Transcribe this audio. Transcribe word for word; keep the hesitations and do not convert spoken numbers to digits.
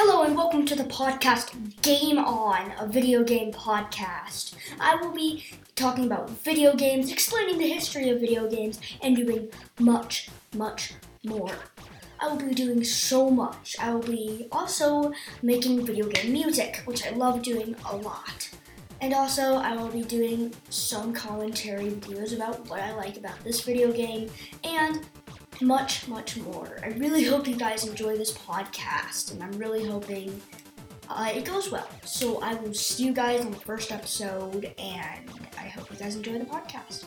Hello and welcome to the podcast Game On, a video game podcast. I will be talking about video games, explaining the history of video games, and doing much, much more. I will be doing so much. I will be also making video game music, which I love doing a lot. And also, I will be doing some commentary videos about what I like about this video game, and much, much more. I really hope you guys enjoy this podcast, and I'm really hoping uh, it goes well. So I will see you guys on the first episode, and I hope you guys enjoy the podcast.